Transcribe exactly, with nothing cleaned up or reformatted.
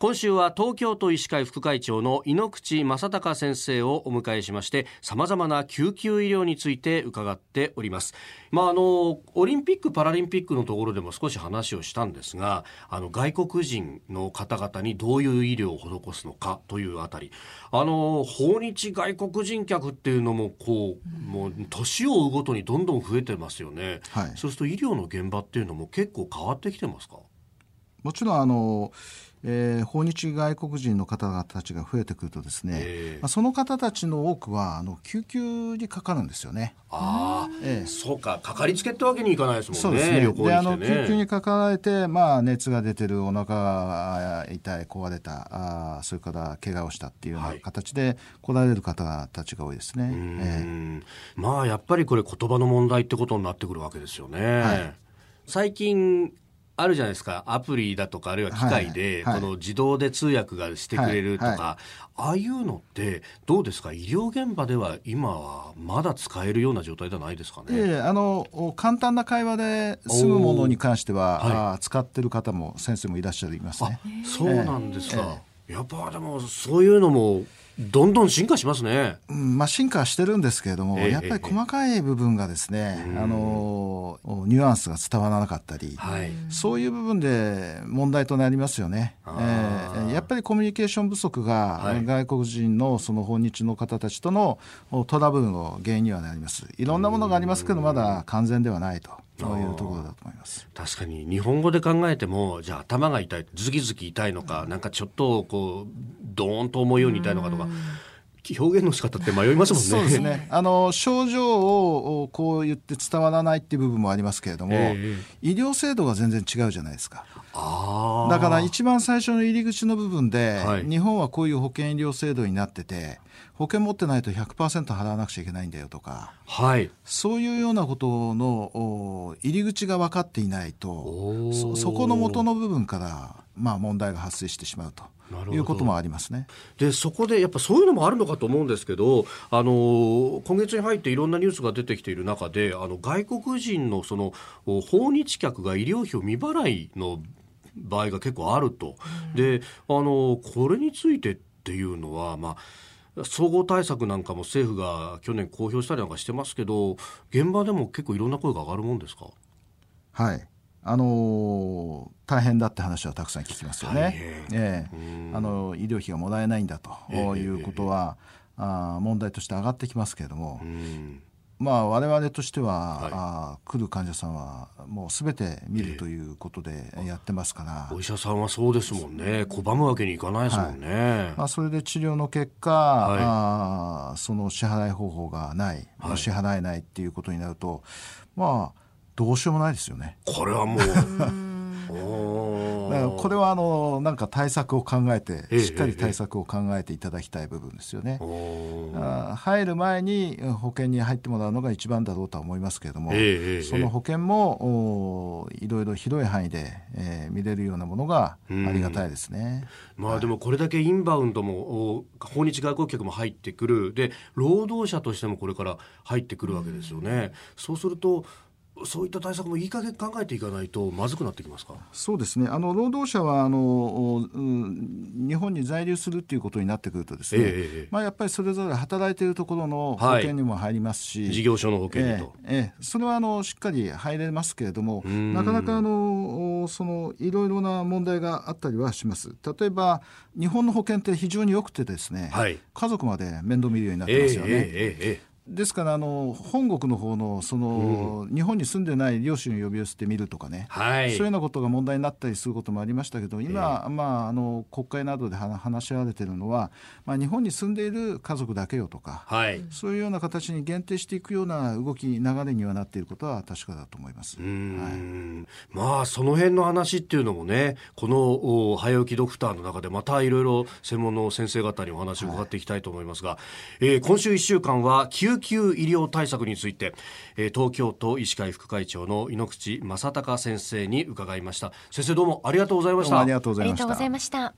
今週は東京都医師会副会長の猪口正孝先生をお迎えしまして、様々な救急医療について伺っております。まあ、あのオリンピック・パラリンピックのところでも少し話をしたんですが、あの外国人の方々にどういう医療を施すのかというあたり、あの訪日外国人客っていうのもこう、もう年を追うごとにどんどん増えてますよね、はい、そうすると医療の現場っていうのも結構変わってきてますか？もちろんあのえー、訪日外国人の方々たちが増えてくるとですね、まあ、その方たちの多くはあの救急にかかるんですよね。あ、えー、そうか、かかりつけってわけにいかないですもんね。そうですね。旅行に来てね、であの救急にかかられて、まあ、熱が出てる、お腹が痛い、壊れた、あそれから怪我をしたっていうような形で来られる方たちが多いですね、はい、えー、まあやっぱりこれ言葉の問題ってことになってくるわけですよね、はい、最近あるじゃないですか、アプリだとかあるいは機械で、はいはい、この自動で通訳がしてくれるとか、はいはい、ああいうのってどうですか？医療現場では今はまだ使えるような状態ではないですかね。えー、あの簡単な会話で済むものに関しては、はい、使ってる方も先生もいらっしゃいますね。あ、そうなんですか。えー、やっぱでもそういうのもどんどん進化しますね。うん、まあ、進化してるんですけれども、えー、やっぱり細かい部分がですね、えー、あのニュアンスが伝わらなかったり、はい、そういう部分で問題となりますよね。えー、やっぱりコミュニケーション不足が、はい、外国人のその訪日の方たちとのトラブルの原因にはなります。いろんなものがありますけど、まだ完全ではないと。そういうところだと思います。確かに日本語で考えても、じゃあ頭が痛い、ズキズキ痛いのか、うん、なんかちょっとこうドーンと思うように痛いのかとか、表現の仕方って迷いますもんね。そうですね。あの症状をこう言って伝わらないっていう部分もありますけれども、えー、医療制度が全然違うじゃないですか。あ、だから一番最初の入り口の部分で、はい、日本はこういう保険医療制度になってて、保険持ってないと ひゃくパーセント 払わなくちゃいけないんだよとか、はい、そういうようなことの入り口が分かっていないと、 そ, そこの元の部分から、まあ、問題が発生してしまうということもありますね。で、そこでやっぱそういうのもあるのかと思うんですけど、あの今月に入っていろんなニュースが出てきている中で、あの外国人 の, その訪日客が医療費を未払いの場合が結構あると。で、あのこれについてっていうのは、まあ、総合対策なんかも政府が去年公表したりなんかしてますけど、現場でも結構いろんな声が上がるもんですか？はい、あの大変だって話はたくさん聞きますよね。ええ、あの医療費がもらえないんだということは、あ問題として上がってきますけれども、うん、まあ、我々としては、はい、あ来る患者さんはもうすべて見るということでやってますから、えー、お医者さんはそうですもんね。拒むわけにいかないですもんね、はい、まあ、それで治療の結果、はい、あその支払い方法がない、はい、支払えないっていうことになると、まあどうしようもないですよね。これはもうだからこれはあのなんか対策を考えて、しっかり対策を考えていただきたい部分ですよね。あ入る前に保険に入ってもらうのが一番だろうとは思いますけれども、その保険もいろいろ広い範囲で、えー、見れるようなものがありがたいですね。まあ、でもこれだけインバウンドも訪日外国客も入ってくる、で労働者としてもこれから入ってくるわけですよね。そうするとそういった対策もいい加減考えていかないとまずくなってきますか？そうですね。あの労働者はあの、うん、日本に在留するということになってくるとですね、ええ、まあ、やっぱりそれぞれ働いているところの保険にも入りますし、はい、事業所の保険にと、ええええ、それはあのしっかり入れますけれども、なかなかあのそのいろいろな問題があったりはします。例えば日本の保険って非常によくてですね、はい、家族まで面倒見るようになってますよね、ええええええ、ですからあの本国の方のその、うん、日本に住んでない両親を呼び寄せてみるとかね、はい、そういうようなことが問題になったりすることもありましたけど、今、えーまあ、あの国会などで話し合われているのは、まあ、日本に住んでいる家族だけよとか、はい、そういうような形に限定していくような動き流れにはなっていることは確かだと思います。うーん、はい、まあその辺の話っていうのもね、この早起きドクターの中でまたいろいろ専門の先生方にお話を伺っていきたいと思いますが、はい、えー、今週いっしゅうかんは救救急医療対策について、東京都医師会副会長の猪口正孝先生に伺いました。先生、どうもありがとうございました。どうもありがとうございました。ありがとうございました。